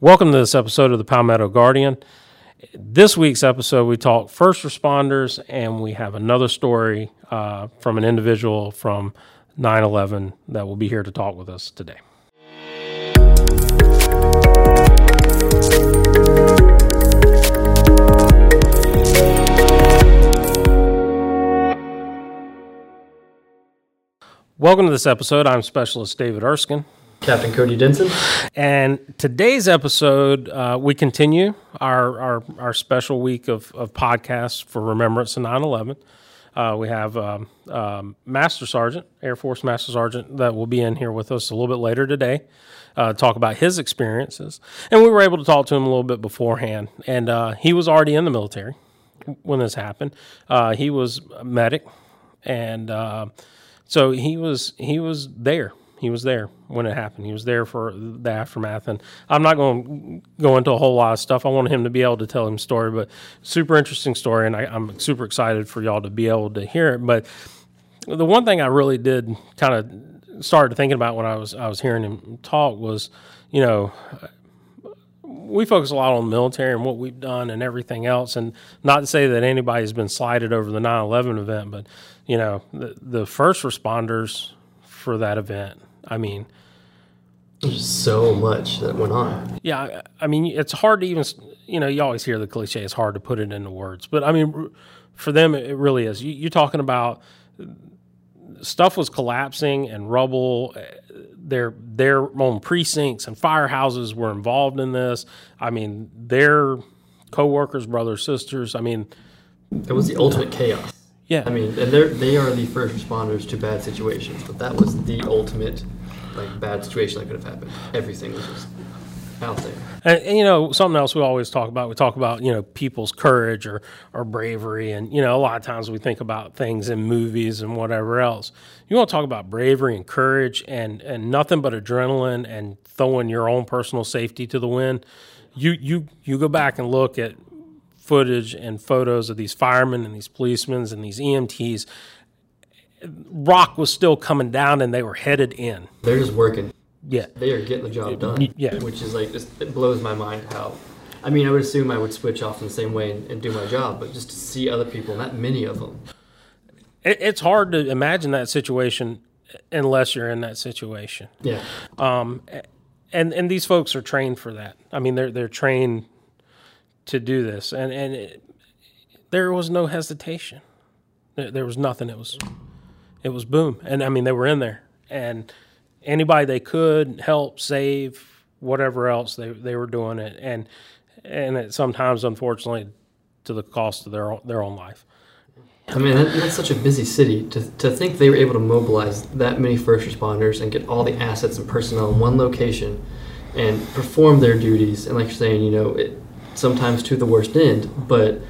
Welcome to this episode of the Palmetto Guardian. This week's episode, we talk first responders, and we have another story from an individual from 9/11 that will be here to talk with us today. Welcome to this episode. I'm Specialist David Erskine. Captain Cody Denson. And today's episode, we continue our special week of podcasts for Remembrance of 9/11. We have Master Sergeant, Air Force Master Sergeant, that will be in here with us a little bit later today, talk about his experiences. And we were able to talk to him a little bit beforehand. And he was already in the military when this happened. He was a medic, and so he was there. He was there when it happened. He was there for the aftermath. And I'm not going to go into a whole lot of stuff. I want him to be able to tell his story, but super interesting story, and I'm super excited for y'all to be able to hear it. But the one thing I really did kind of started thinking about when I was hearing him talk was, you know, we focus a lot on the military and what we've done and everything else, and not to say that anybody's been slighted over the 9/11 event, but, you know, the first responders for that event, I mean, there's so much that went on. Yeah, I mean, it's hard to even, you know, you always hear the cliche, it's hard to put it into words. But, I mean, for them, it really is. You're talking about stuff was collapsing and rubble. Their own precincts and firehouses were involved in this. I mean, their co-workers, brothers, sisters, I mean. It was the ultimate chaos. Yeah, I mean, and they are the first responders to bad situations, but that was the ultimate, like, bad situation that could have happened. Everything was just out there. And you know, something else we always talk about, you know, people's courage or bravery, and, you know, a lot of times we think about things in movies and whatever else. You want to talk about bravery and courage and nothing but adrenaline and throwing your own personal safety to the wind. You go back and look at footage and photos of these firemen and these policemen and these EMTs. Rock was still coming down, and they were headed in. They're just working. Yeah. They are getting the job done. Yeah. Which is like, just, it blows my mind how, I mean, I would assume I would switch off in the same way and do my job, but just to see other people, not many of them. It's hard to imagine that situation unless you're in that situation. Yeah. And these folks are trained for that. I mean, they're trained to do this, and there was no hesitation. There was nothing. It was boom, and I mean, they were in there, and anybody they could help, save, whatever else, they were doing it, and it sometimes, unfortunately, to the cost of their own life. I mean, that's such a busy city. To think they were able to mobilize that many first responders and get all the assets and personnel in one location, and perform their duties, and like you're saying, you know, it. Sometimes to the worst end, but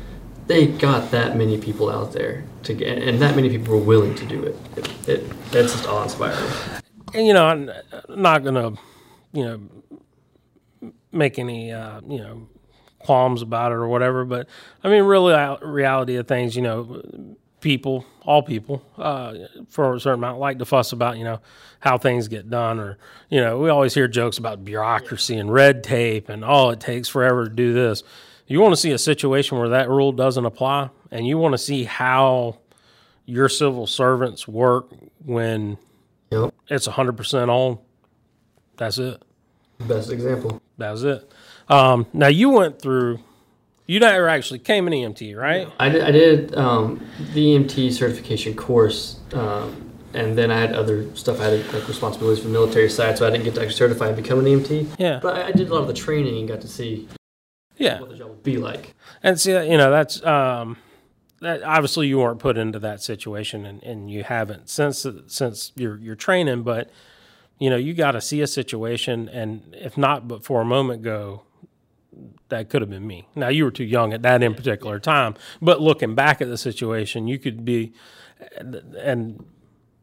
they got that many people out there to get, and that many people were willing to do it. That's just awe-inspiring. And, you know, I'm not going to, you know, make any, you know, qualms about it or whatever, but, I mean, really, reality of things, you know, people, all people, for a certain amount, like to fuss about, you know, how things get done, or, you know, we always hear jokes about bureaucracy and red tape and, oh, it takes forever to do this. You want to see a situation where that rule doesn't apply, and you want to see how your civil servants work when it's 100% on. That's it. Best example. That's it. Now, you went through. You never actually came an EMT, right? No, I did the EMT certification course, and then I had other stuff. I had, like, responsibilities for the military side, so I didn't get to actually certify and become an EMT. Yeah. But I did a lot of the training and got to see what the job would be like. And see, you know, that's that obviously you weren't put into that situation, and you haven't since your training. But, you know, you got to see a situation, and if not, but for a moment go, that could have been me. Now, you were too young at that in particular time, but looking back at the situation, you could be, and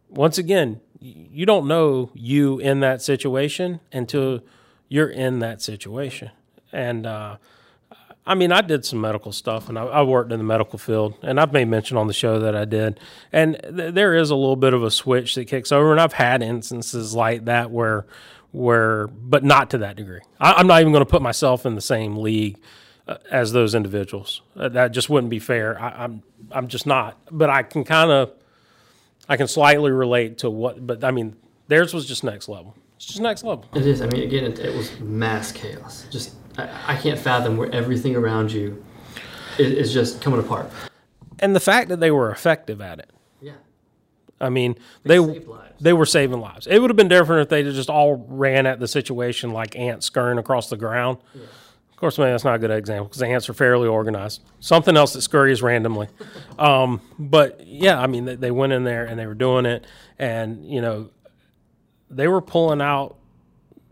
once again, you don't know you in that situation until you're in that situation. And, I mean, I did some medical stuff, and I worked in the medical field, and I've made mention on the show that I did. And there is a little bit of a switch that kicks over, and I've had instances like that where where, but not to that degree. I'm not even going to put myself in the same league as those individuals. That just wouldn't be fair. I'm just not. But I can kind of, I can slightly relate to what, but I mean, theirs was just next level. It's just next level. It is. I mean, again, it was mass chaos. Just, I can't fathom where everything around you is just coming apart. And the fact that they were effective at it. Yeah. I mean, they were saving lives. It would have been different if they just all ran at the situation like ants scurrying across the ground. Yeah. Of course, maybe that's not a good example because the ants are fairly organized. Something else that scurries randomly. But, yeah, I mean, they went in there and they were doing it. And, you know, they were pulling out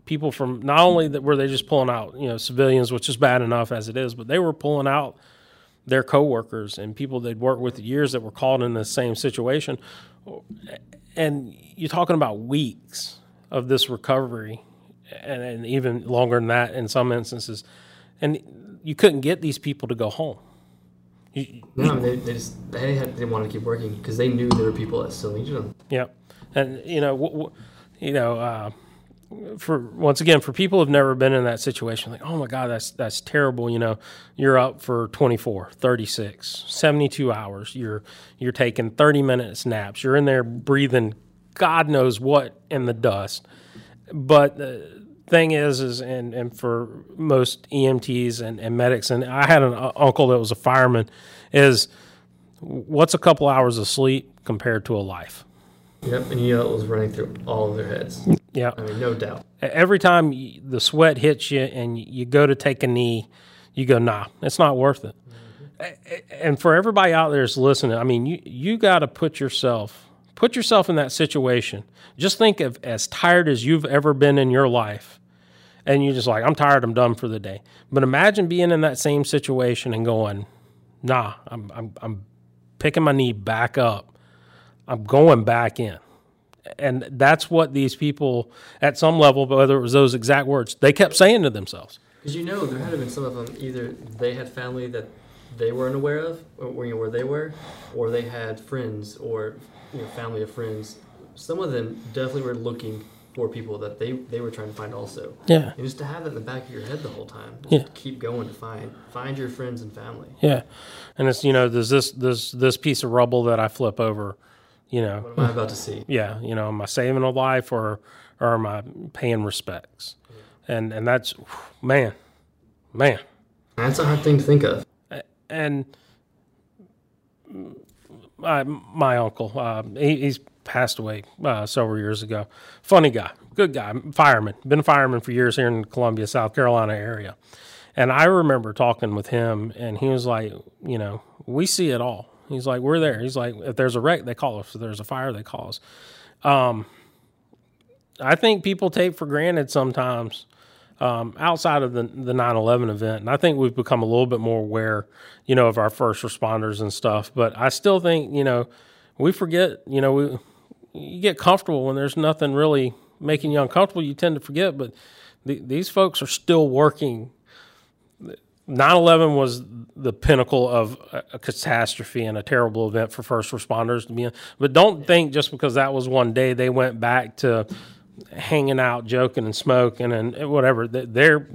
people from, not only that were they just pulling out, you know, civilians, which is bad enough as it is, but they were pulling out their coworkers and people they'd worked with years that were caught in the same situation. And you're talking about weeks of this recovery and even longer than that in some instances. And you couldn't get these people to go home. No, they didn't want to keep working because they knew there were people that still needed them. Yeah. And, you know, for once again, for people who've never been in that situation, like, oh my God, that's terrible. You know, you're up for 24, 36, 72 hours. You're taking 30 minutes naps. You're in there breathing God knows what in the dust. But the thing is and for most EMTs and medics, and I had an uncle that was a fireman, is what's a couple hours of sleep compared to a life? Yep, and it was running through all of their heads. Yeah. I mean, no doubt. Every time the sweat hits you and you go to take a knee, you go, nah, it's not worth it. Mm-hmm. And for everybody out there that's listening, I mean, you got to put yourself in that situation. Just think of as tired as you've ever been in your life, and you're just like, I'm tired, I'm done for the day. But imagine being in that same situation and going, nah, I'm picking my knee back up. I'm going back in. And that's what these people, at some level, whether it was those exact words, they kept saying to themselves. Because, you know, there had to have been some of them, either they had family that they weren't aware of, or, you know, where they were, or they had friends or, you know, family of friends. Some of them definitely were looking for people that they were trying to find also. Yeah. And just to have that in the back of your head the whole time. Just keep going to find your friends and family. Yeah. And it's, you know, there's this piece of rubble that I flip over. You know, what am I about to see? Yeah, you know, am I saving a life or am I paying respects? Yeah. And that's, man. That's a hard thing to think of. And my uncle, he's passed away several years ago. Funny guy, good guy, fireman. Been a fireman for years here in the Columbia, South Carolina area. And I remember talking with him, and he was like, you know, we see it all. He's like, we're there. He's like, if there's a wreck, they call us. If there's a fire, they call us. I think people take for granted sometimes outside of the 9/11 event, and I think we've become a little bit more aware, you know, of our first responders and stuff. But I still think, you know, we forget, you know, you get comfortable when there's nothing really making you uncomfortable. You tend to forget, but these folks are still working. 9/11 was the pinnacle of a catastrophe and a terrible event for first responders to be in. But don't think just because that was one day they went back to hanging out, joking, and smoking and whatever. They're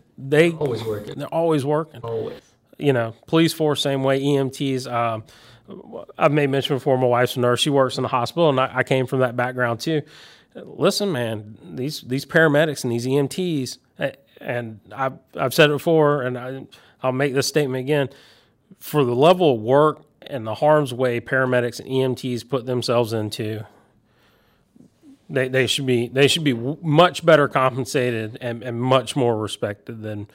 always working. They're always working. Always. You know, police force same way. EMTs. I've made mention before. My wife's a nurse. She works in the hospital, and I came from that background too. Listen, man, these paramedics and these EMTs, and I've said it before, and I'll make this statement again. For the level of work and the harm's way paramedics and EMTs put themselves into, they should be much better compensated and much more respected than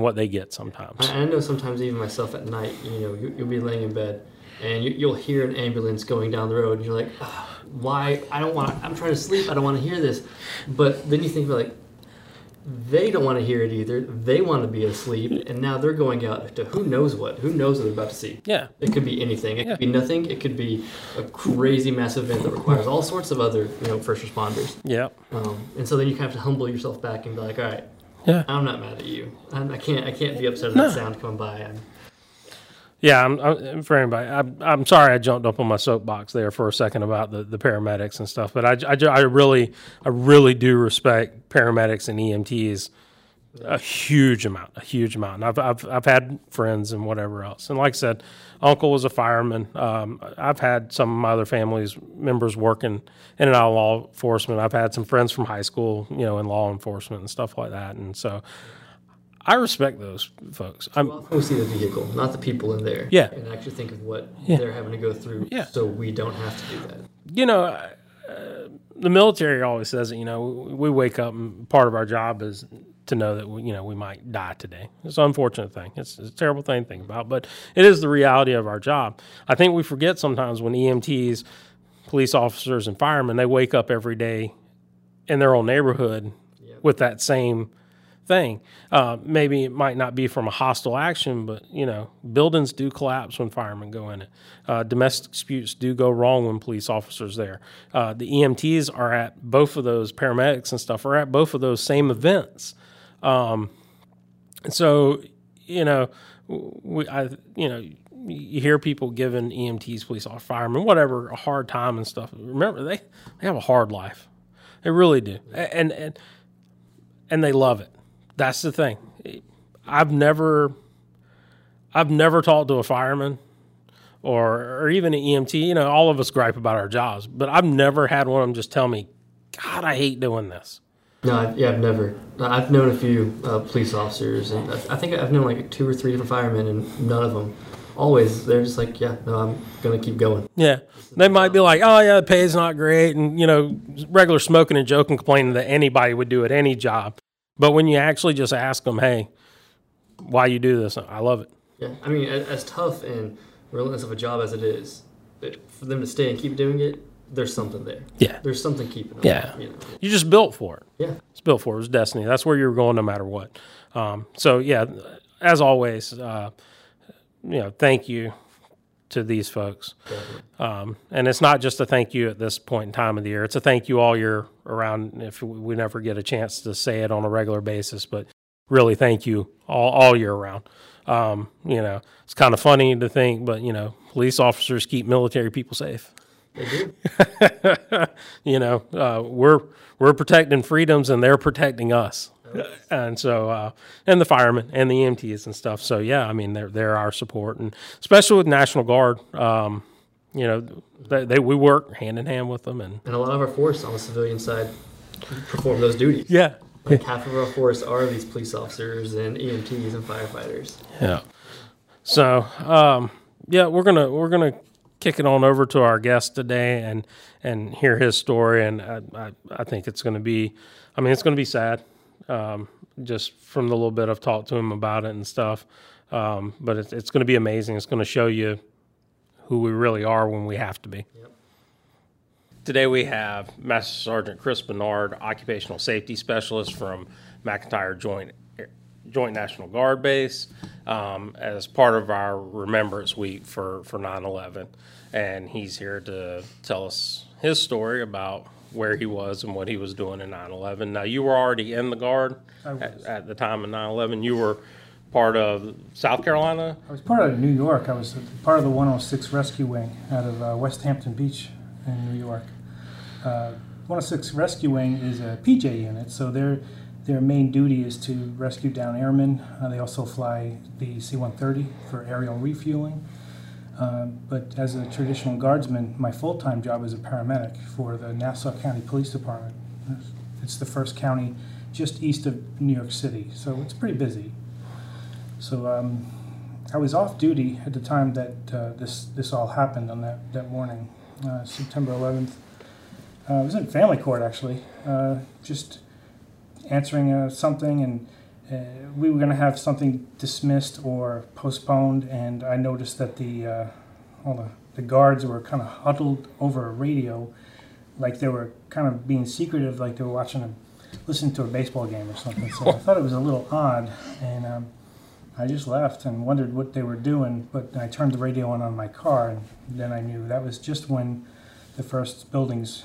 what they get sometimes. I know sometimes even myself at night, you know, you'll be laying in bed and you'll hear an ambulance going down the road, and you're like, oh, why? I'm trying to sleep. I don't want to hear this. But then you think about, like, they don't want to hear it either. They want to be asleep, and now they're going out to who knows what. Who knows what they're about to see? Yeah. It could be anything. It could be nothing. It could be a crazy massive event that requires all sorts of other, you know, first responders. Yeah. And so then you kind of have to humble yourself back and be like, all right, I'm not mad at you. I can't be upset at that sound coming by. Yeah, I'm sorry I jumped up on my soapbox there for a second about the paramedics and stuff, but I really do respect paramedics and EMTs a huge amount. And I've had friends and whatever else. And like I said, uncle was a fireman. I've had some of my other family's members working in and out of law enforcement. I've had some friends from high school, in law enforcement and stuff like that. And so I respect those folks. Well, mostly the vehicle, not the people in there. Yeah. And actually think of what they're having to go through so we don't have to do that. The military always says that, we wake up and part of our job is to know that we might die today. It's an unfortunate thing. It's a terrible thing to think about, but it is the reality of our job. I think we forget sometimes when EMTs, police officers, and firemen, they wake up every day in their own neighborhood with that same thing. Maybe it might not be from a hostile action, but buildings do collapse when firemen go in it. Domestic disputes do go wrong when police officers there. The EMTs are at both of those, paramedics and stuff are at both of those same events. You hear people giving EMTs, police officers, firemen, whatever, a hard time and stuff. Remember, they have a hard life. They really do. And they love it. That's the thing. I've never talked to a fireman or even an EMT. All of us gripe about our jobs, but I've never had one of them just tell me, God, I hate doing this. No, I've never. I've known a few police officers, and I think I've known like 2 or 3 different firemen, and none of them. Always, they're just like, yeah, no, I'm going to keep going. Yeah. They might be like, oh, yeah, the pay's not great, and, regular smoking and joking, complaining that anybody would do at any job. But when you actually just ask them, hey, why you do this, I love it. Yeah, I mean, as tough and relentless of a job as it is, for them to stay and keep doing it, there's something there. Yeah. There's something keeping them. Yeah. Up, You're just built for it. Yeah. It's built for it. It was destiny. That's where you were going no matter what. As always, thank you to these folks. And it's not just a thank you at this point in time of the year. It's a thank you all year around if we never get a chance to say it on a regular basis. But really, thank you all year round. It's kind of funny to think, but, police officers keep military people safe. We're protecting freedoms and they're protecting us. And so, and the firemen and the EMTs and stuff. So yeah, I mean, they're our support, and especially with National Guard, we work hand in hand with them. And a lot of our force on the civilian side perform those duties. Yeah. Like half of our force are these police officers and EMTs and firefighters. Yeah. So, we're going to kick it on over to our guest today and hear his story. And I think it's going to be sad, just from the little bit I've talked to him about it and stuff. But it's going to be amazing. It's going to show you who we really are when we have to be. Yep. Today we have Master Sergeant Chris Bernard, Occupational Safety Specialist from McIntyre Joint National Guard Base, as part of our Remembrance Week for 9/11, and he's here to tell us his story about where he was and what he was doing in 9/11. Now, you were already in the Guard at the time of 9/11. You were part of South Carolina? I was part of New York. I was part of the 106 Rescue Wing out of Westhampton Beach in New York. 106 Rescue Wing is a PJ unit, so they're... Their main duty is to rescue down airmen. They also fly the C-130 for aerial refueling. But as a traditional guardsman, my full-time job is a paramedic for the Nassau County Police Department. It's the first county just east of New York City, so it's pretty busy. So I was off duty at the time that this all happened on that morning, September 11th. I was in family court, actually, just answering something, and we were going to have something dismissed or postponed, and I noticed that all the guards were kind of huddled over a radio, like they were kind of being secretive, like they were listening to a baseball game or something. So I thought it was a little odd, and I just left and wondered what they were doing, but I turned the radio on my car, and then I knew that was just when the first building was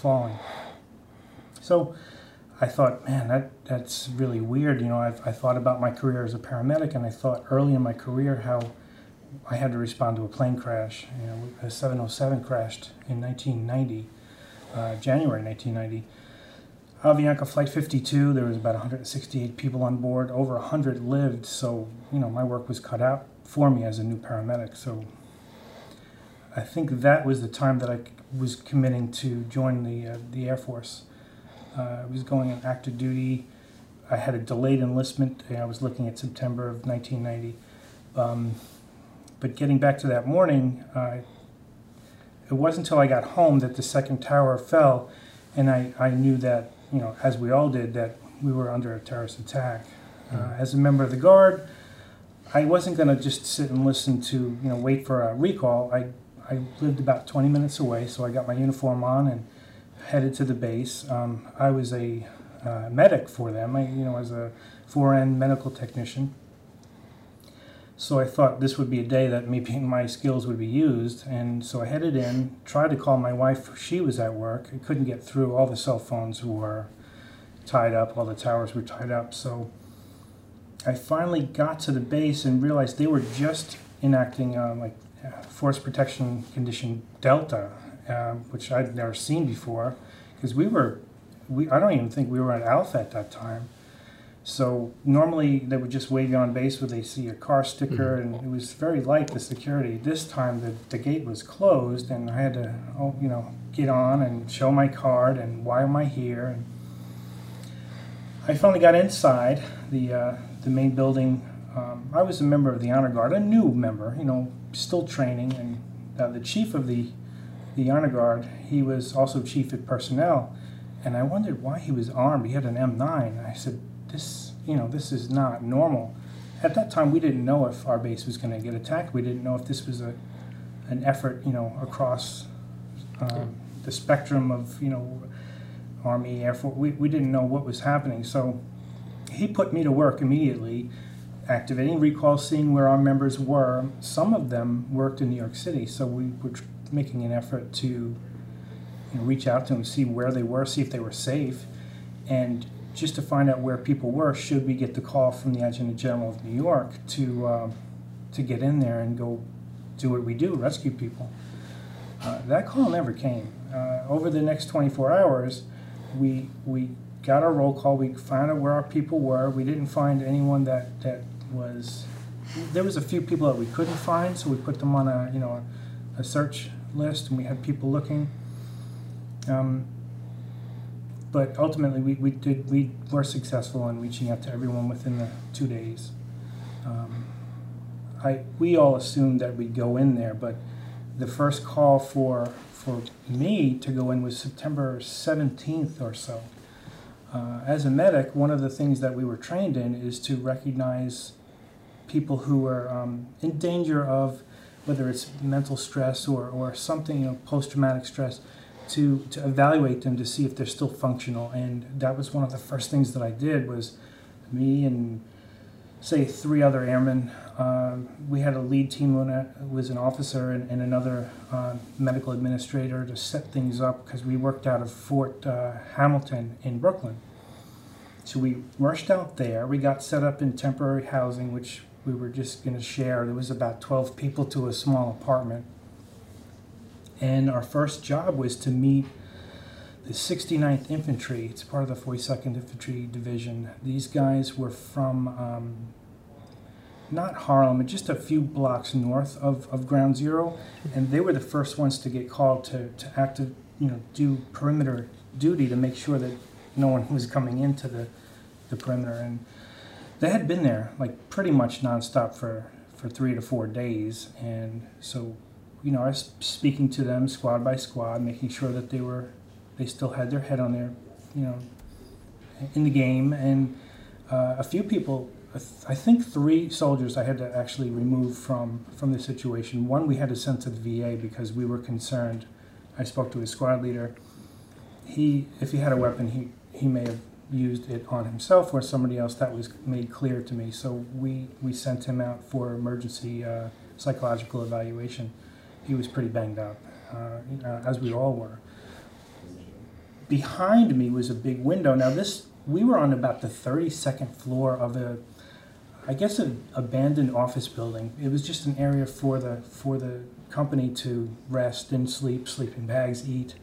falling. So I thought, man, that's really weird. I thought about my career as a paramedic, and I thought early in my career how I had to respond to a plane crash. You know, a 707 crashed in January 1990. Avianca Flight 52, there was about 168 people on board. Over 100 lived, so, you know, my work was cut out for me as a new paramedic. So I think that was the time that I was committing to join the Air Force. I was going on active duty. I had a delayed enlistment. I was looking at September of 1990. But getting back to that morning, it wasn't until I got home that the second tower fell, and I knew that, you know, as we all did, that we were under a terrorist attack. As a member of the Guard, I wasn't going to just sit and listen to, you know, wait for a recall. I lived about 20 minutes away, so I got my uniform on and headed to the base. I was a medic for them. I was a 4N medical technician. So I thought this would be a day that maybe my skills would be used, and so I headed in, tried to call my wife. She was at work. I couldn't get through. All the cell phones were tied up. All the towers were tied up. So I finally got to the base and realized they were just enacting Force Protection Condition Delta, which I'd never seen before, because I don't even think we were at Alpha at that time. So normally they would just wave you on base when they see a car sticker, and it was very light, the security. This time the gate was closed, and I had to, get on and show my card and why am I here. And I finally got inside the main building. I was a member of the Honor Guard, a new member, still training. And the chief of the Honor Guard, he was also chief at personnel, and I wondered why he was armed. He had an M9. I said, this is not normal. At that time, we didn't know if our base was going to get attacked. We didn't know if this was an effort, across the spectrum of, Army, Air Force. We didn't know what was happening. So he put me to work immediately, activating recall, seeing where our members were. Some of them worked in New York City, so we were making an effort to reach out to them, see where they were, see if they were safe, and just to find out where people were, should we get the call from the Adjutant General of New York to get in there and go do what we do, rescue people. That call never came. Over the next 24 hours, we got our roll call. We found out where our people were. We didn't find anyone that was. There was a few people that we couldn't find, so we put them on a search list, and we had people looking. But ultimately, we were successful in reaching out to everyone within the 2 days. We all assumed that we'd go in there, but the first call for me to go in was September 17th or so. As a medic, one of the things that we were trained in is to recognize people who are in danger of, whether it's mental stress or something, post-traumatic stress, to evaluate them to see if they're still functional. And that was one of the first things that I did. Was me and, say, 3 other airmen. We had a lead team that was an officer and another medical administrator to set things up, because we worked out of Fort Hamilton in Brooklyn. So we rushed out there. We got set up in temporary housing, which we were just going to share. There was about 12 people to a small apartment. And our first job was to meet the 69th Infantry. It's part of the 42nd Infantry Division. These guys were from, not Harlem, but just a few blocks north of Ground Zero. And they were the first ones to get called to active, do perimeter duty to make sure that no one was coming into the perimeter. And they had been there, pretty much nonstop for 3 to 4 days. And so, I was speaking to them squad by squad, making sure that they still had their head on their, in the game. And a few people, I think 3 soldiers I had to actually remove from the situation. One we had to send to the VA because we were concerned. I spoke to his squad leader. If he had a weapon, he may have used it on himself or somebody else. That was made clear to me. So we sent him out for emergency psychological evaluation. He was pretty banged up, as we all were. Behind me was a big window. Now we were on about the 32nd floor of I guess, an abandoned office building. It was just an area for the company to rest and sleep in bags, eat.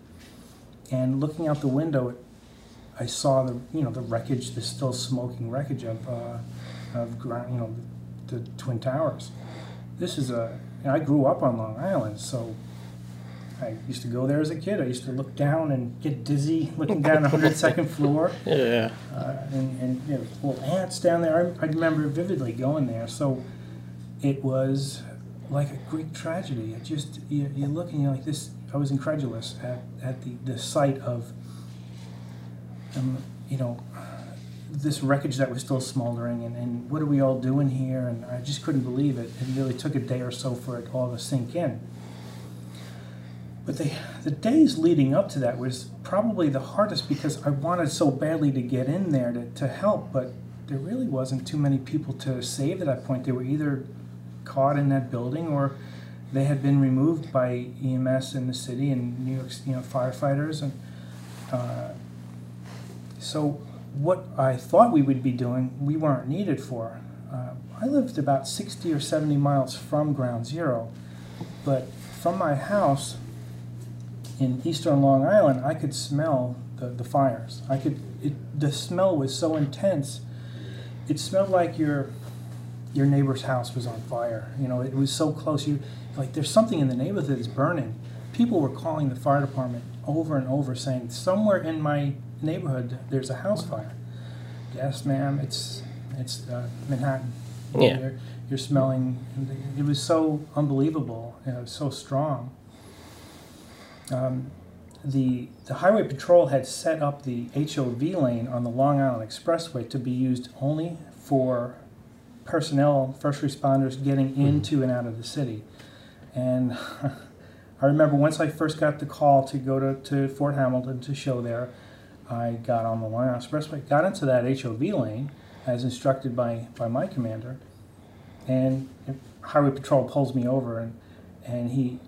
And looking out the window, I saw the wreckage, the still smoking wreckage of the Twin Towers. This is I grew up on Long Island, so I used to go there as a kid. I used to look down and get dizzy looking down the 102nd floor. Yeah. And you know, little ants down there. I remember vividly going there. So it was like a Greek tragedy. It just, you're looking like this. I was incredulous at the sight of, this wreckage that was still smoldering, and what are we all doing here? And I just couldn't believe it. It really took a day or so for it all to sink in. But the days leading up to that was probably the hardest, because I wanted so badly to get in there to help, but there really wasn't too many people to save at that point. They were either caught in that building or they had been removed by EMS in the city and New York, firefighters. And so what I thought we would be doing, we weren't needed for. I lived about 60 or 70 miles from Ground Zero, but from my house in eastern Long Island, I could smell the fires. The smell was so intense. It smelled like your neighbor's house was on fire. It was so close. There's something in the neighborhood that is burning. People were calling the fire department over and over, saying, "Somewhere in my neighborhood, there's a house fire." "Yes, ma'am. It's Manhattan." Yeah. You're smelling. It was so unbelievable. It was so strong. The Highway Patrol had set up the HOV lane on the Long Island Expressway to be used only for personnel, first responders, getting into and out of the city. And I remember once I first got the call to go to Fort Hamilton to show there, I got on the Long Island Expressway, got into that HOV lane as instructed by my commander, and Highway Patrol pulls me over, and he,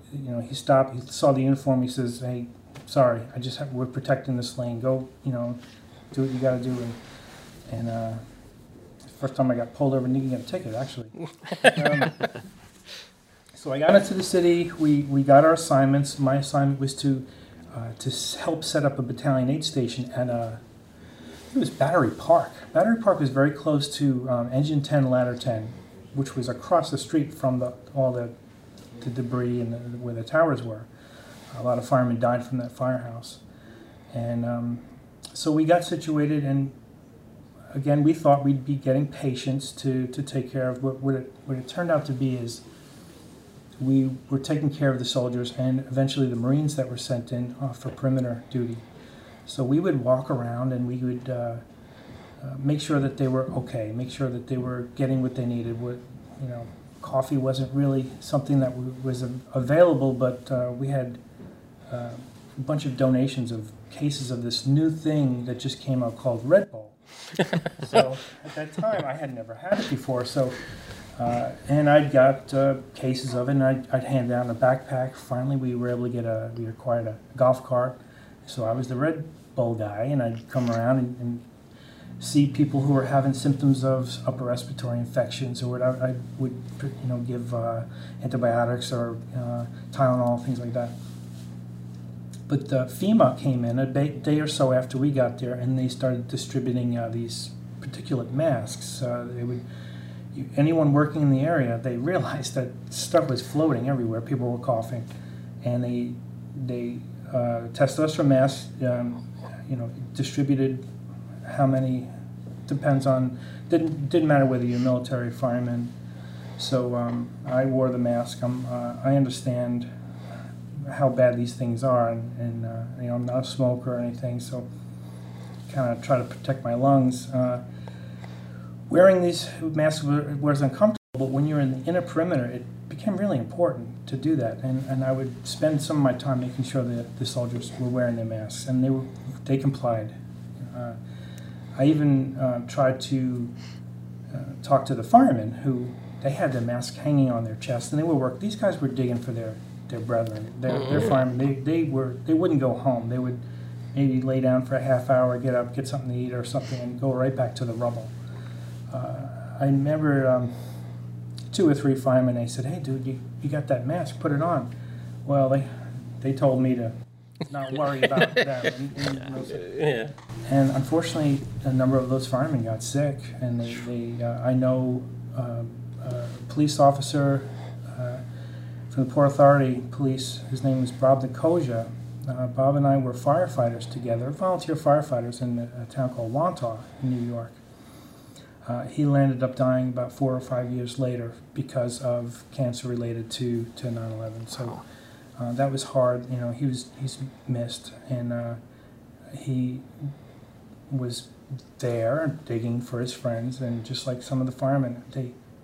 he stopped. He saw the uniform. He says, "Hey, sorry, we're protecting this lane. Go, do what you got to do." And first time I got pulled over, and didn't get a ticket actually. So I got into the city. We got our assignments. My assignment was to help set up a Battalion 8 station at it was Battery Park. Battery Park was very close to Engine 10, Ladder 10, which was across the street from all the debris and where the towers were. A lot of firemen died from that firehouse. And so we got situated, and again, we thought we'd be getting patients to take care of. What it turned out to be is we were taking care of the soldiers and eventually the Marines that were sent in for perimeter duty. So we would walk around and we would make sure that they were okay, make sure that they were getting what they needed, Coffee wasn't really something that was available, but we had a bunch of donations of cases of this new thing that just came out called Red Bull. So at that time, I had never had it before. So, and I'd got cases of it, and I'd hand down a backpack. Finally, we acquired a golf cart. So I was the Red Bull guy, and I'd come around and see people who were having symptoms of upper respiratory infections or whatever. I would, give antibiotics or Tylenol, things like that. But FEMA came in a day or so after we got there, and they started distributing these particulate masks. Anyone working in the area, they realized that stuff was floating everywhere. People were coughing, and they tested us for masks. Distributed. How many depends on, didn't matter whether you're military, fireman. So I wore the mask. I understand how bad these things are, and I'm not a smoker or anything, so kind of try to protect my lungs. Wearing these masks was uncomfortable, but when you're in the inner perimeter, it became really important to do that, and I would spend some of my time making sure that the soldiers were wearing their masks, and they complied. I even tried to talk to the firemen who, they had their mask hanging on their chest, and they were working. These guys were digging for their brethren, their firemen. They wouldn't go home. They would maybe lay down for a half hour, get up, get something to eat or something, and go right back to the rubble. I remember two or three firemen, they said, hey, dude, you got that mask, put it on. Well, they told me to not worry about them. And unfortunately, a number of those firemen got sick. And I know a police officer from the Port Authority Police, his name was Bob DeCoja. Bob and I were firefighters together, volunteer firefighters in a town called Wantagh in New York. He landed up dying about 4 or 5 years later because of cancer related to 9/11. So that was hard. You know, he's missed, and he was there digging for his friends, and just like some of the firemen,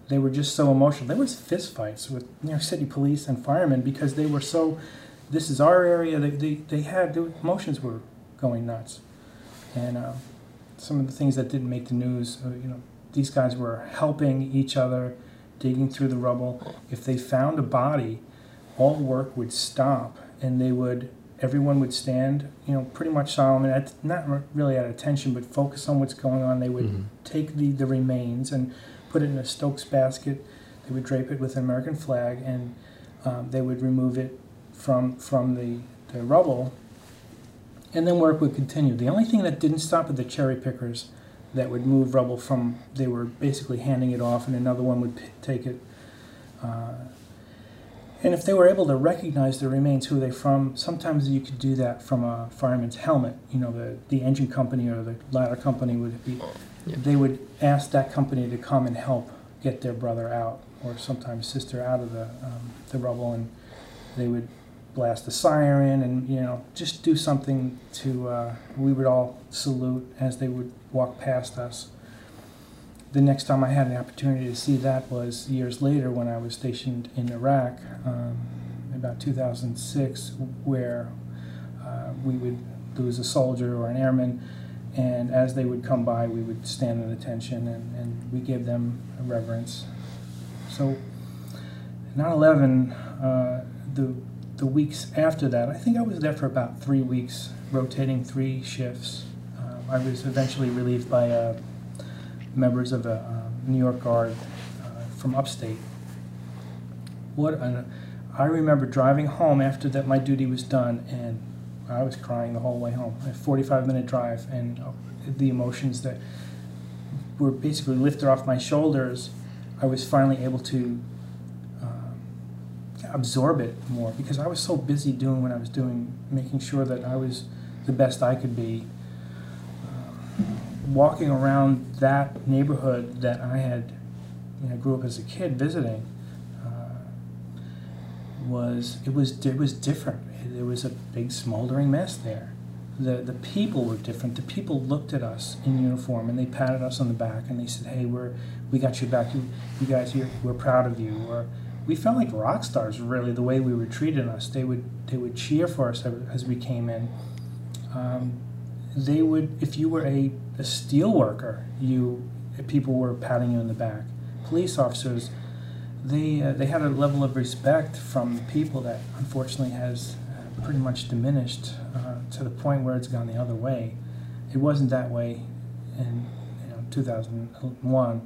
they were just so emotional. There was fist fights with New York City police and firemen because they were so. This is our area. Their emotions were going nuts, and some of the things that didn't make the news. You know, these guys were helping each other, digging through the rubble. If they found a body, all work would stop, and everyone would stand, you know, pretty much solemn, not really at attention, but focus on what's going on. They would take the remains and put it in a Stokes basket. They would drape it with an American flag, and they would remove it from the rubble, and then work would continue. The only thing that didn't stop were the cherry pickers that would move rubble they were basically handing it off, and another one would take it. And if they were able to recognize the remains, who they're from, sometimes you could do that from a fireman's helmet. You know, the engine company or the ladder company would be, they would ask that company to come and help get their brother out, or sometimes sister out of the rubble, and they would blast the siren and, you know, just do something to, we would all salute as they would walk past us. The next time I had an opportunity to see that was years later when I was stationed in Iraq, about 2006, where we would lose a soldier or an airman, and as they would come by, we would stand at attention, and we gave them a reverence. So 9/11, the weeks after that, I think I was there for about 3 weeks, rotating 3 shifts. I was eventually relieved by members of a New York Guard from upstate. I remember driving home after that my duty was done, and I was crying the whole way home. A 45-minute drive, and the emotions that were basically lifted off my shoulders, I was finally able to absorb it more, because I was so busy doing what I was doing, making sure that I was the best I could be. Walking around that neighborhood that I had, you know, grew up as a kid visiting, it was different. There was a big smoldering mess there. The people were different. The people looked at us in uniform, and they patted us on the back, and they said, "Hey, we got your back. You guys here, we're proud of you." Or we felt like rock stars, really, the way we were treated us. They would cheer for us as we came in. They would, if you were a steel worker, people were patting you in the back. Police officers, they had a level of respect from people that unfortunately has pretty much diminished to the point where it's gone the other way. It wasn't that way in 2001.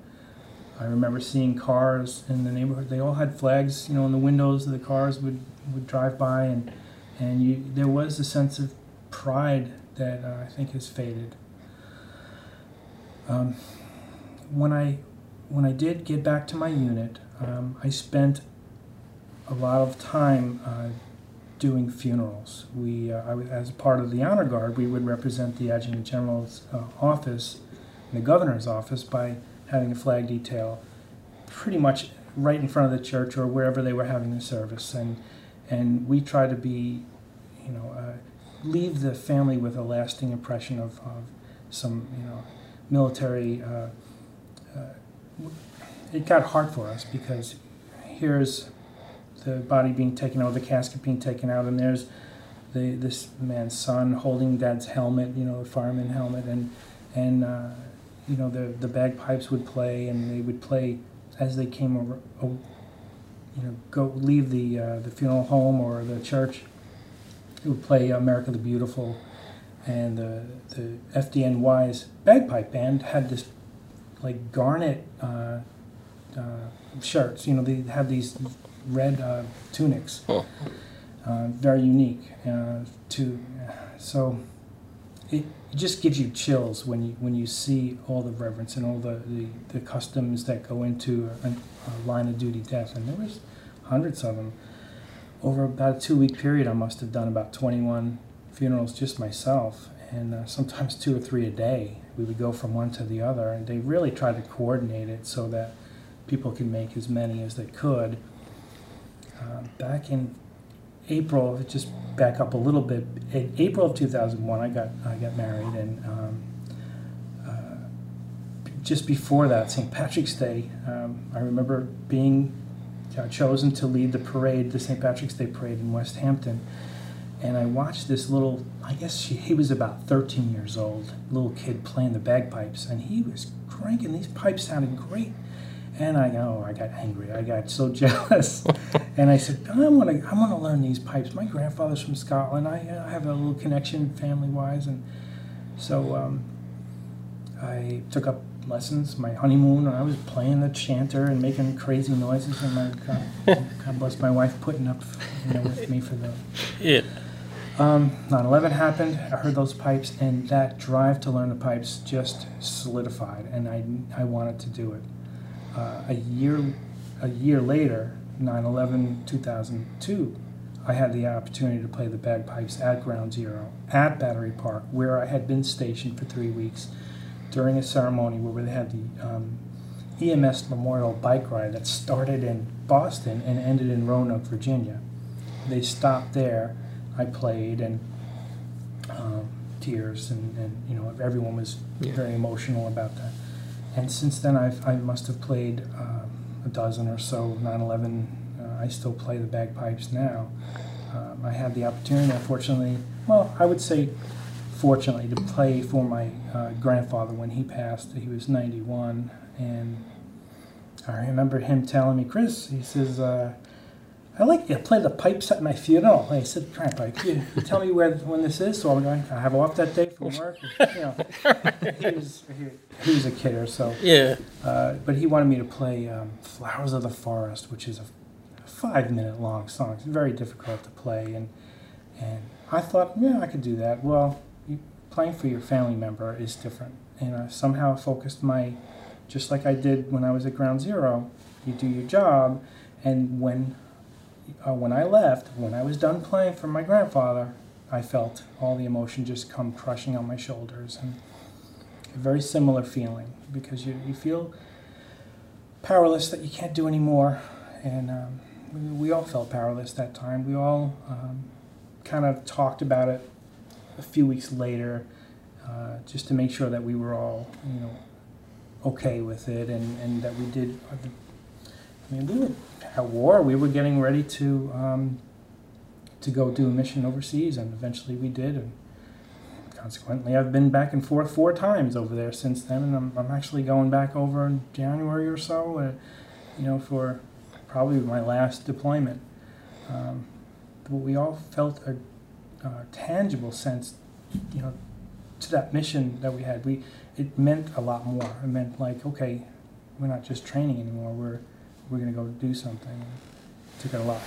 I remember seeing cars in the neighborhood. They all had flags, you know, in the windows of the cars would drive by, and there was a sense of pride that I think has faded. When I did get back to my unit, I spent a lot of time doing funerals. As part of the honor guard, we would represent the adjutant general's office and the governor's office by having a flag detail pretty much right in front of the church or wherever they were having the service, and we tried to be, you know, leave the family with a lasting impression of some, you know, military. It got hard for us because here's the body being taken out, the casket being taken out, and there's this man's son holding dad's helmet, you know, the fireman helmet, and you know, the bagpipes would play, and they would play as they came over, you know, leave the funeral home or the church. It would play America the Beautiful, and the FDNY's bagpipe band had this like garnet shirts. You know, they have these red tunics. Oh. Very unique too. So it just gives you chills when you see all the reverence and all the customs that go into a line of duty death. And there was hundreds of them. Over about a 2-week period, I must have done about 21 funerals just myself, and sometimes 2 or 3 a day. We would go from one to the other, and they really tried to coordinate it so that people could make as many as they could. Back in April, just back up a little bit, in April of 2001, I got married, and just before that, St. Patrick's Day, I remember being chosen to lead the parade, the St. Patrick's Day parade in Westhampton, and I watched this little, I guess he was about 13 years old, little kid playing the bagpipes, and he was cranking, these pipes sounded great, and I got angry, I got so jealous, and I said, I want to learn these pipes. My grandfather's from Scotland, I have a little connection family-wise, and so I took up lessons, my honeymoon, and I was playing the chanter and making crazy noises, and my God bless my wife putting up, you know, with me for the 9/11 happened. I heard those pipes, and that drive to learn the pipes just solidified, and I wanted to do it. A year later, 9/11/2002, I had the opportunity to play the bagpipes at Ground Zero at Battery Park, where I had been stationed for 3 weeks, during a ceremony where they had the EMS Memorial Bike Ride that started in Boston and ended in Roanoke, Virginia. They stopped there. I played, and tears, and you know, everyone was very emotional about that. And since then, I must have played a dozen or so 9/11. I still play the bagpipes now. I had the opportunity, unfortunately. Well, I would say, fortunately, to play for my grandfather when he passed. He was 91, and I remember him telling me, Chris, he says, I like you to play the pipes at my funeral. I said, Grandpa, can you tell me when this is? So I'm going, I have off that day from work. You know, he was a kid or so. Yeah. But he wanted me to play Flowers of the Forest, which is a 5-minute long song. It's very difficult to play, and I thought, yeah, I could do that. Well, playing for your family member is different, and I somehow focused just like I did when I was at Ground Zero. You do your job, and when I left, when I was done playing for my grandfather, I felt all the emotion just come crushing on my shoulders, and a very similar feeling, because you feel powerless, that you can't do any more, and we all felt powerless that time. We all kind of talked about it a few weeks later, just to make sure that we were all, you know, okay with it, and that we did. I mean, we were at war. We were getting ready to go do a mission overseas, and eventually we did. And consequently, I've been back and forth 4 times over there since then, and I'm actually going back over in January or so, you know, for probably my last deployment. But we all felt a tangible sense, you know, to that mission that we had. It meant a lot more. It meant like, okay, we're not just training anymore. We're going to go do something. It took it a lot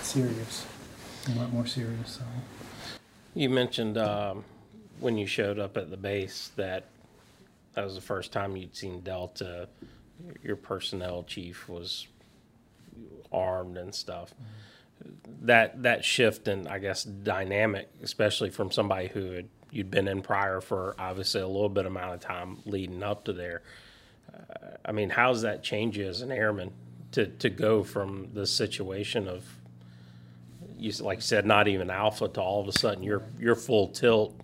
more serious. So you mentioned when you showed up at the base that was the first time you'd seen Delta. Your personnel chief was armed and stuff. Mm-hmm. That shift in, I guess, dynamic, especially from somebody who you'd been in prior for obviously a little bit amount of time leading up to there. I mean, how does that change you as an airman to go from the situation of, you like you said, not even alpha, to all of a sudden you're full tilt,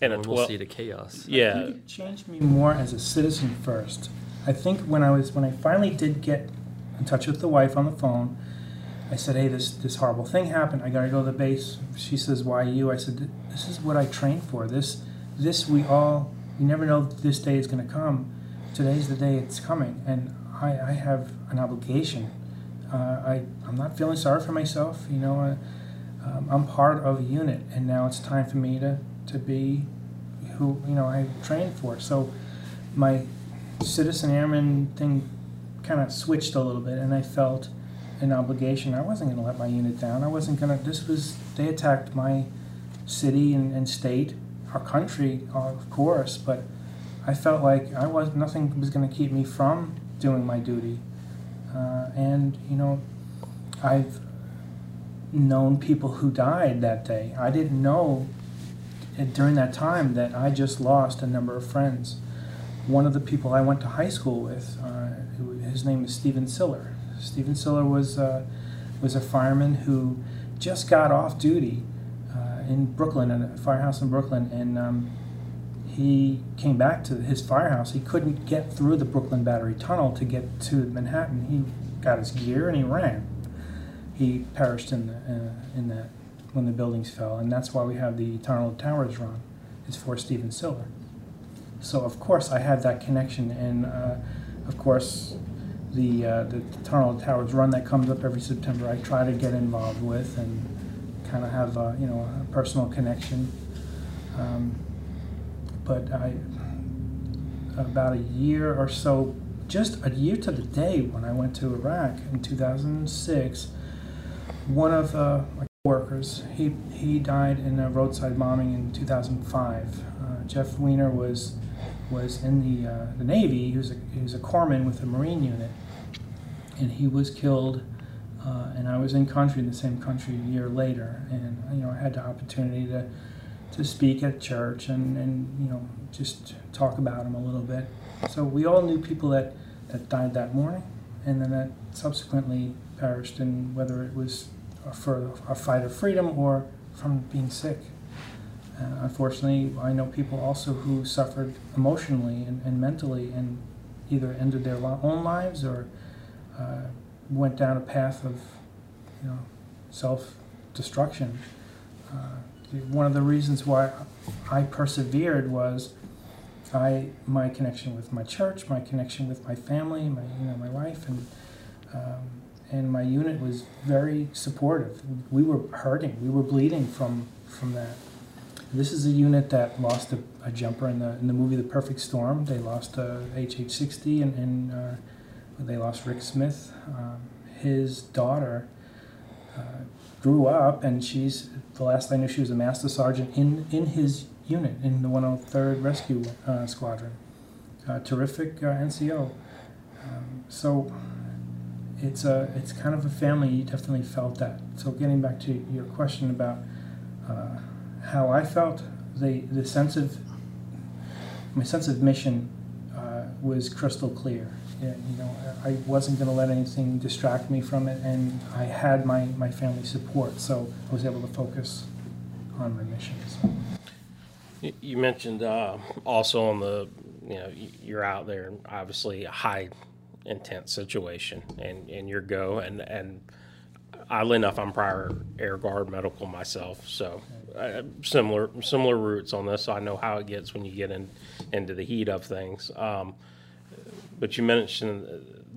and we'll see the chaos. Yeah, I think it changed me more as a citizen first. I think when I finally did get in touch with the wife on the phone. I said, hey, this horrible thing happened. I got to go to the base. She says, why you? I said, this is what I trained for. This you never know this day is going to come. Today's the day it's coming, and I have an obligation. I'm not feeling sorry for myself. You know, I'm part of a unit, and now it's time for me to be who, you know, I trained for. So my citizen airman thing kind of switched a little bit, and I felt an obligation. I wasn't going to let my unit down. I wasn't going to, they attacked my city and state, our country, of course, but I felt like I was, nothing was going to keep me from doing my duty. And, you know, I've known people who died that day. I didn't know during that time that I just lost a number of friends. One of the people I went to high school with, his name is Stephen Siller. Stephen Siller was a fireman who just got off duty in Brooklyn, at a firehouse in Brooklyn, and he came back to his firehouse. He couldn't get through the Brooklyn Battery Tunnel to get to Manhattan. He got his gear and he ran. He perished in that when the buildings fell, and that's why we have the Tunnel of Towers run. It's for Stephen Siller. So of course I had that connection, and of course the Tunnel of Towers run that comes up every September I try to get involved with and kind of have a, you know, a personal connection. But about a year or so, just a year to the day when I went to Iraq in 2006, one of my workers, he died in a roadside bombing in 2005. Jeff Wiener was in the Navy. He was a corpsman with a Marine unit, and he was killed. And I was in the same country a year later, and you know, I had the opportunity to speak at church and you know, just talk about him a little bit. So we all knew people that died that morning, and then that subsequently perished, and whether it was for a fight of freedom or from being sick. Unfortunately, I know people also who suffered emotionally and mentally, and either ended their own lives or went down a path of, you know, self-destruction. One of the reasons why I persevered was my connection with my church, my connection with my family, my wife, and my unit was very supportive. We were hurting, we were bleeding from that. This is a unit that lost a jumper in the movie The Perfect Storm. They lost HH60, and they lost Rick Smith. His daughter grew up, and she's, the last I knew, she was a master sergeant in his unit, in the 103rd Rescue Squadron. Terrific NCO. So it's kind of a family. You definitely felt that. So getting back to your question about how I felt, my sense of mission was crystal clear. You know, I wasn't going to let anything distract me from it, and I had my family support, so I was able to focus on my mission. So. You mentioned also on the, you know, you're out there, obviously a high intense situation, and your go, and oddly enough, I'm prior Air Guard medical myself, so similar roots on this. So I know how it gets when you get into the heat of things. But you mentioned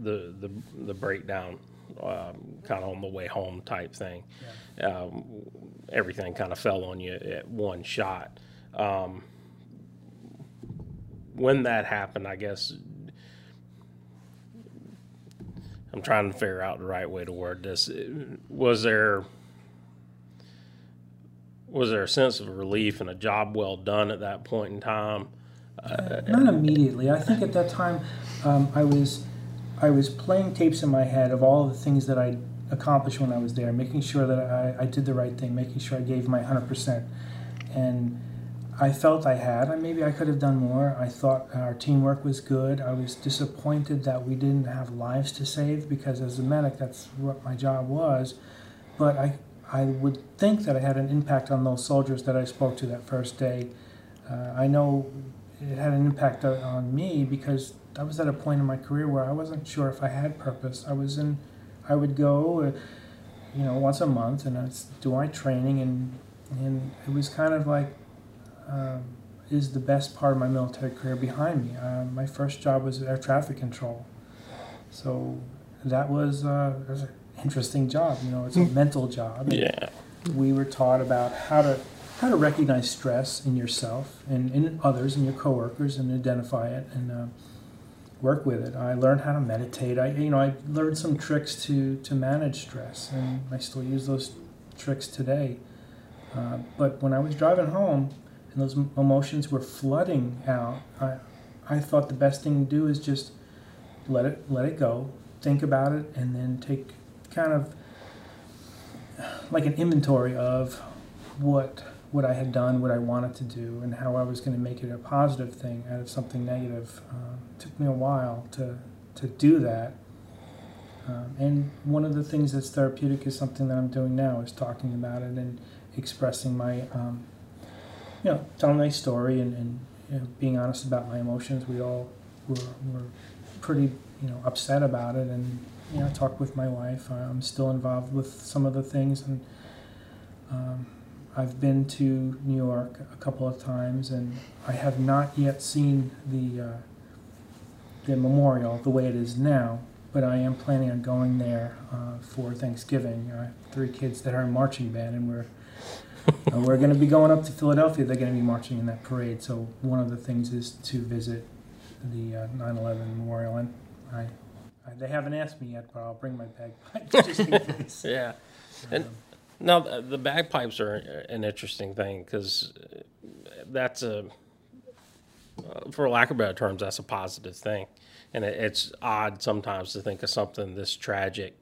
the breakdown, kind of on the way home type thing. Yeah. Everything kind of fell on you at one shot. When that happened, I guess I'm trying to figure out the right way to word this. Was there a sense of relief and a job well done at that point in time? Not immediately. I think at that time, I was playing tapes in my head of all the things that I accomplished when I was there, making sure that I did the right thing, making sure I gave my 100%. And I felt I had. Maybe I could have done more. I thought our teamwork was good. I was disappointed that we didn't have lives to save, because as a medic, that's what my job was. But I would think that I had an impact on those soldiers that I spoke to that first day. I know it had an impact on me, because I was at a point in my career where I wasn't sure if I had purpose. I would go, you know, once a month, and I'd do my training, and it was kind of like, is the best part of my military career behind me? My first job was air traffic control, so that was an interesting job. You know, it's a mental job. Yeah. We were taught about how to recognize stress in yourself and in others, in your coworkers, and identify it, and work with it. I learned how to meditate. I learned some tricks to manage stress, and I still use those tricks today. But when I was driving home and those emotions were flooding out, I thought the best thing to do is just let it go, think about it, and then take kind of like an inventory of what I had done, what I wanted to do, and how I was going to make it a positive thing out of something negative. It took me a while to do that. And one of the things that's therapeutic is something that I'm doing now, is talking about it and expressing my, telling my story and being honest about my emotions. We all were pretty, upset about it, and, I talked with my wife. I'm still involved with some of the things, and I've been to New York a couple of times, and I have not yet seen the memorial the way it is now, but I am planning on going there for Thanksgiving. I have three kids that are in marching band, and we're going to be going up to Philadelphia. They're going to be marching in that parade, so one of the things is to visit the 9/11 memorial, and they haven't asked me yet, but I'll bring my bagpipe just in case. Yeah. Now, the bagpipes are an interesting thing, because that's for lack of better terms, that's a positive thing. And it's odd sometimes to think of something this tragic,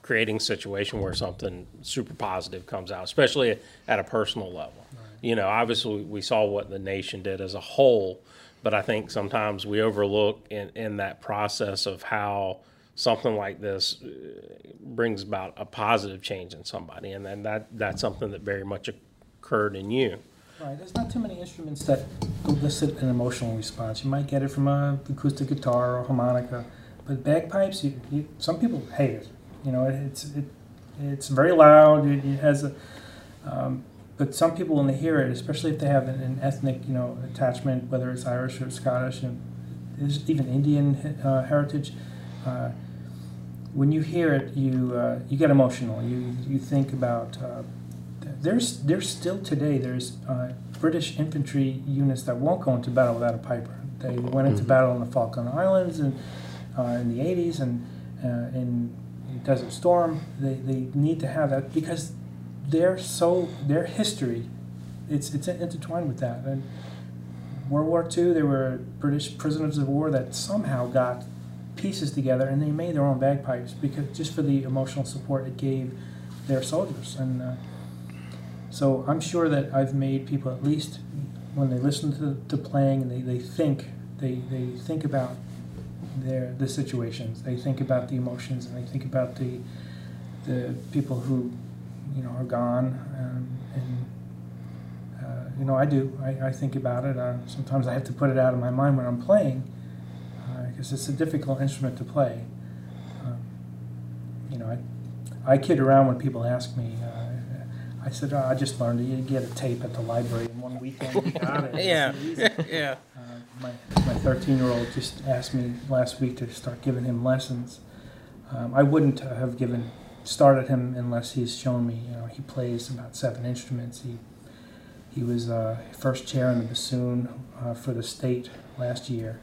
creating a situation where something super positive comes out, especially at a personal level. Right. Obviously we saw what the nation did as a whole, but I think sometimes we overlook in that process of how something like this brings about a positive change in somebody, and then that's something that very much occurred in you. Right, there's not too many instruments that elicit an emotional response. You might get it from an acoustic guitar or harmonica, but bagpipes, some people hate it. It's very loud. It has a, but some people, when they hear it, especially if they have an ethnic, attachment, whether it's Irish or Scottish, and even Indian heritage. When you hear it, you get emotional. You think about there's still today British infantry units that won't go into battle without a piper. They went into battle in the Falkland Islands and in the 80s and in Desert Storm. They need to have that because their history it's intertwined with that. And World War II, there were British prisoners of war that somehow got pieces together, and they made their own bagpipes because just for the emotional support it gave their soldiers. And so I'm sure that I've made people, at least when they listen to playing, they think about the situations, they think about the emotions, and they think about the people who are gone. I do. I think about it. Sometimes I have to put it out of my mind when I'm playing. Because it's a difficult instrument to play. I kid around when people ask me. I said, I just learned it. You get a tape at the library, and one weekend you got it. Yeah, yeah. My 13-year-old just asked me last week to start giving him lessons. I wouldn't have started him unless he's shown me. He plays about 7 instruments. He was first chair in the bassoon for the state last year.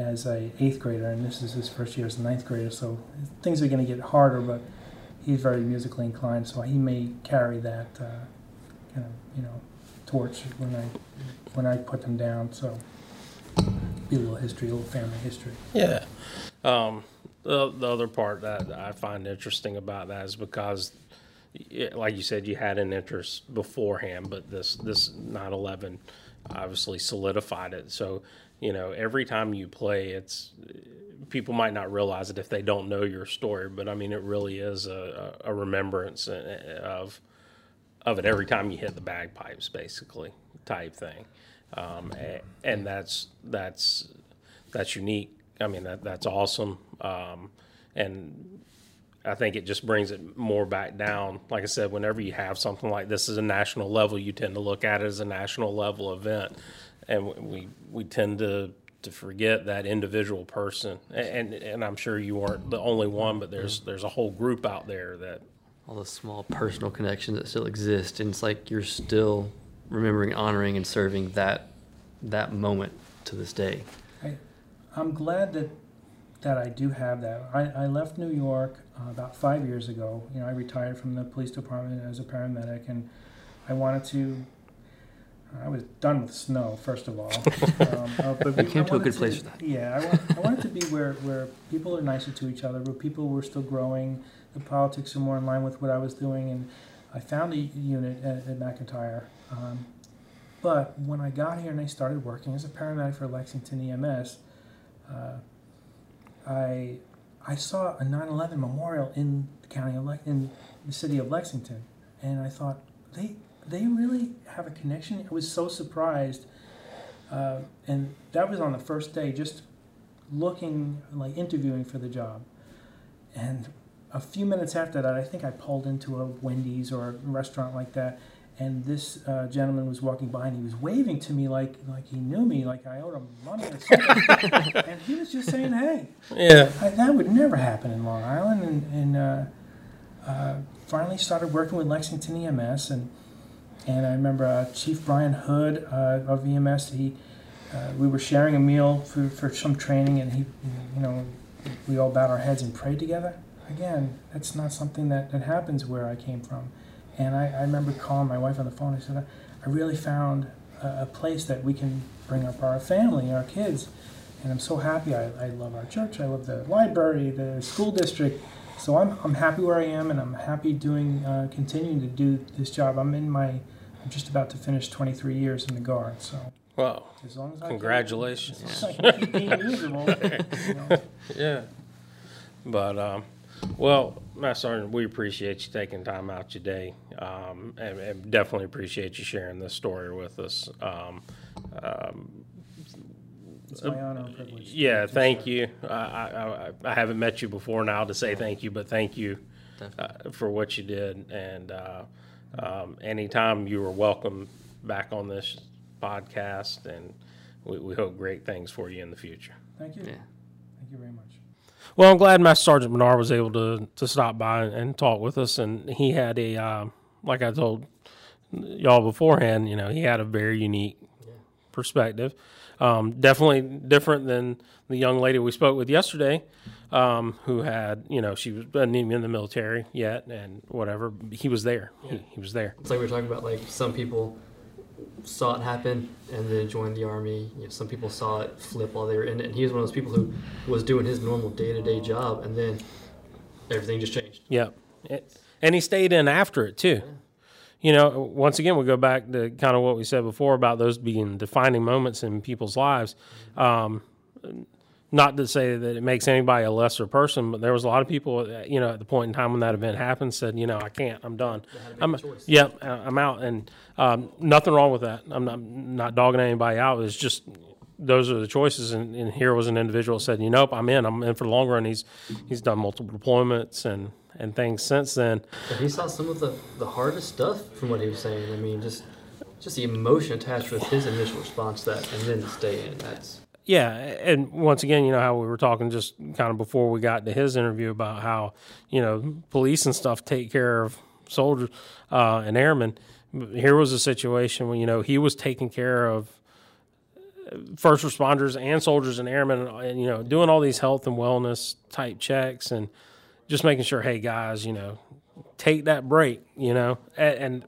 As a 8th grader, and this is his first year as a 9th grader, so things are going to get harder, but he's very musically inclined, so he may carry that kind of, torch when I put them down. So be a little history, a little family history. Yeah. The other part that I find interesting about that is because, like you said, you had an interest beforehand, but this 9/11 obviously solidified it. So every time you play, people might not realize it if they don't know your story, but I mean, it really is a remembrance of it every time you hit the bagpipes, basically, type thing, and that's unique. I mean, that's awesome, and I think it just brings it more back down. Like I said, whenever you have something like this as a national level, you tend to look at it as a national level event. And we tend to forget that individual person, and I'm sure you aren't the only one, but there's a whole group out there that all the small personal connections that still exist, and it's like you're still remembering, honoring, and serving that moment to this day. I, I'm glad that I do have that. I left New York about 5 years ago. You know, I retired from the police department as a paramedic, and I wanted to. I was done with snow, first of all. But you came to a good place for that. Yeah, I wanted to be where people are nicer to each other, where people were still growing, the politics are more in line with what I was doing, and I found a unit at McIntyre. But when I got here and I started working as a paramedic for Lexington EMS, I saw a 9/11 memorial in the county in the city of Lexington, and I thought they really have a connection. I was so surprised, and that was on the first day, just looking, like interviewing for the job. And a few minutes after that, I think I pulled into a Wendy's or a restaurant like that, and this gentleman was walking by, and he was waving to me like he knew me, like I owed him money or something. And he was just saying, hey. Yeah. That would never happen in Long Island. And finally started working with Lexington EMS, and I remember Chief Brian Hood of EMS. We were sharing a meal for some training, and he, you know, we all bowed our heads and prayed together. Again, that's not something that happens where I came from. And I remember calling my wife on the phone. I said, I really found a place that we can bring up our family, our kids. And I'm so happy. I love our church. I love the library, the school district. So I'm happy where I am, and I'm happy doing continuing to do this job. I'm just about to finish 23 years in the Guard. So wow, as long as congratulations. I keep being miserable, you know. Yeah, but well, Master Sergeant, we appreciate you taking time out today, and definitely appreciate you sharing this story with us. It's my honor and privilege. Yeah, thank you. I haven't met you before now to say thank you, but thank you for what you did. And anytime you are welcome back on this podcast, and we hope great things for you in the future. Thank you. Yeah. Thank you very much. Well, I'm glad Master Sergeant Bernard was able to stop by and talk with us. And he had a, like I told y'all beforehand, you know, he had a very unique perspective. Definitely different than the young lady we spoke with yesterday, who had, you know, she wasn't even in the military yet and whatever. He was there. Yeah. He was there. It's like we were talking about, like, some people saw it happen and then joined the Army. You know, some people saw it flip while they were in it. And he was one of those people who was doing his normal day-to-day job, and then everything just changed. Yeah. And he stayed in after it, too. Yeah. You know, once again, we go back to kind of what we said before about those being defining moments in people's lives. Not to say that it makes anybody a lesser person, but there was a lot of people, you know, at the point in time when that event happened said, you know, I can't, I'm done. I'm out. And nothing wrong with that. I'm not dogging anybody out. It's just those are the choices. And here was an individual that said, you know, I'm in for the long run. He's done multiple deployments and things since then. And he saw some of the hardest stuff from what he was saying. I mean, just the emotion attached with his initial response to that and then to stay in. Yeah, and once again, you know, how we were talking just kind of before we got to his interview about how, you know, police and stuff take care of soldiers and airmen. Here was a situation when, you know, he was taking care of first responders and soldiers and airmen and, you know, doing all these health and wellness type checks and just making sure, hey, guys, you know, take that break, you know. And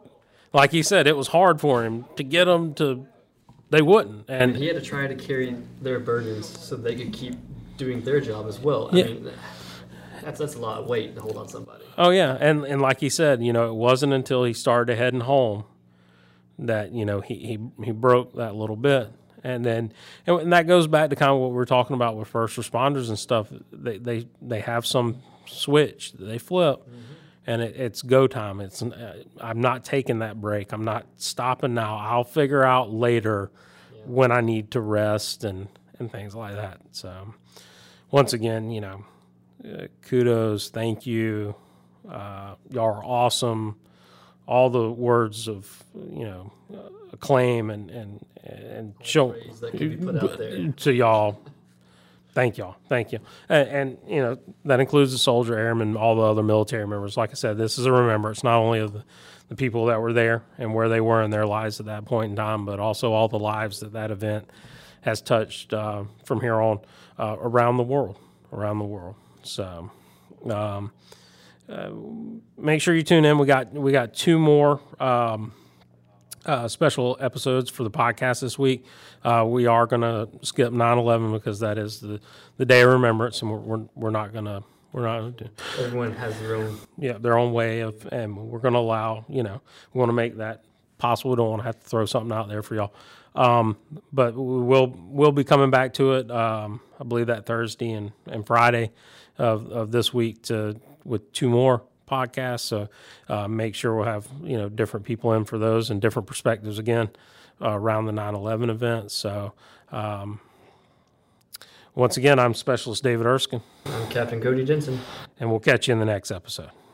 like he said, it was hard for him to get them to – they wouldn't. And he had to try to carry their burdens so they could keep doing their job as well. Yeah. I mean, that's a lot of weight to hold on somebody. Oh, yeah. And like he said, you know, it wasn't until he started heading home that, you know, he broke that little bit. And then, and that goes back to kind of what we were talking about with first responders and stuff. They have some switch, they flip, and it's go time. It's I'm not taking that break. I'm not stopping now. I'll figure out later when I need to rest and things like that. So, once again, you know, kudos, thank you, y'all are awesome. All the words of, you know, acclaim and show that can be put out there to y'all. Thank you. And, you know, that includes the soldier, airman, all the other military members. Like I said, this is a remembrance not only of the people that were there and where they were in their lives at that point in time, but also all the lives that event has touched from here on around the world. So make sure you tune in. We got two more special episodes for the podcast this week. We are going to skip 9/11 because that is the day of remembrance, and we're not going to. Everyone has their own way of, and we're going to allow, we want to make that possible. We don't want to have to throw something out there for y'all. But we'll be coming back to it. I believe that Thursday and Friday of this week with two more podcasts. So make sure we'll have different people in for those and different perspectives again around the 9/11 event. So once again, I'm Specialist David Erskine. I'm Captain Cody Denson, and we'll catch you in the next episode.